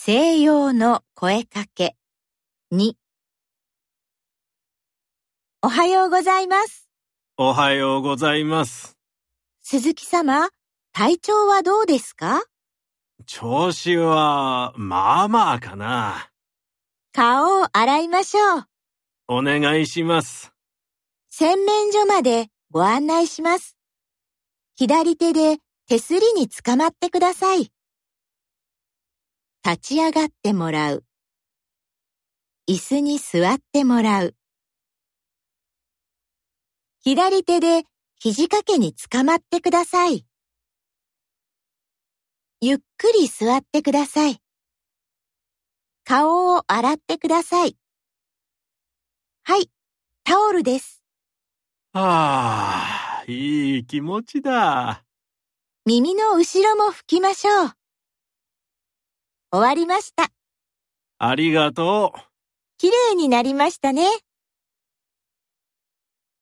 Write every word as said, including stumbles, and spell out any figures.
西洋の声かけに。おはようございます。おはようございます。鈴木様、体調はどうですか？調子はまあまあかな。顔を洗いましょう。お願いします。洗面所までご案内します。左手で手すりにつかまってください。立ち上がってもらう。椅子に座ってもらう。左手で肘掛けにつかまってください。ゆっくり座ってください。顔を洗ってください。はい、タオルです。ああ、いい気持ちだ。耳の後ろも拭きましょう。終わりました。ありがとう。きれいになりましたね。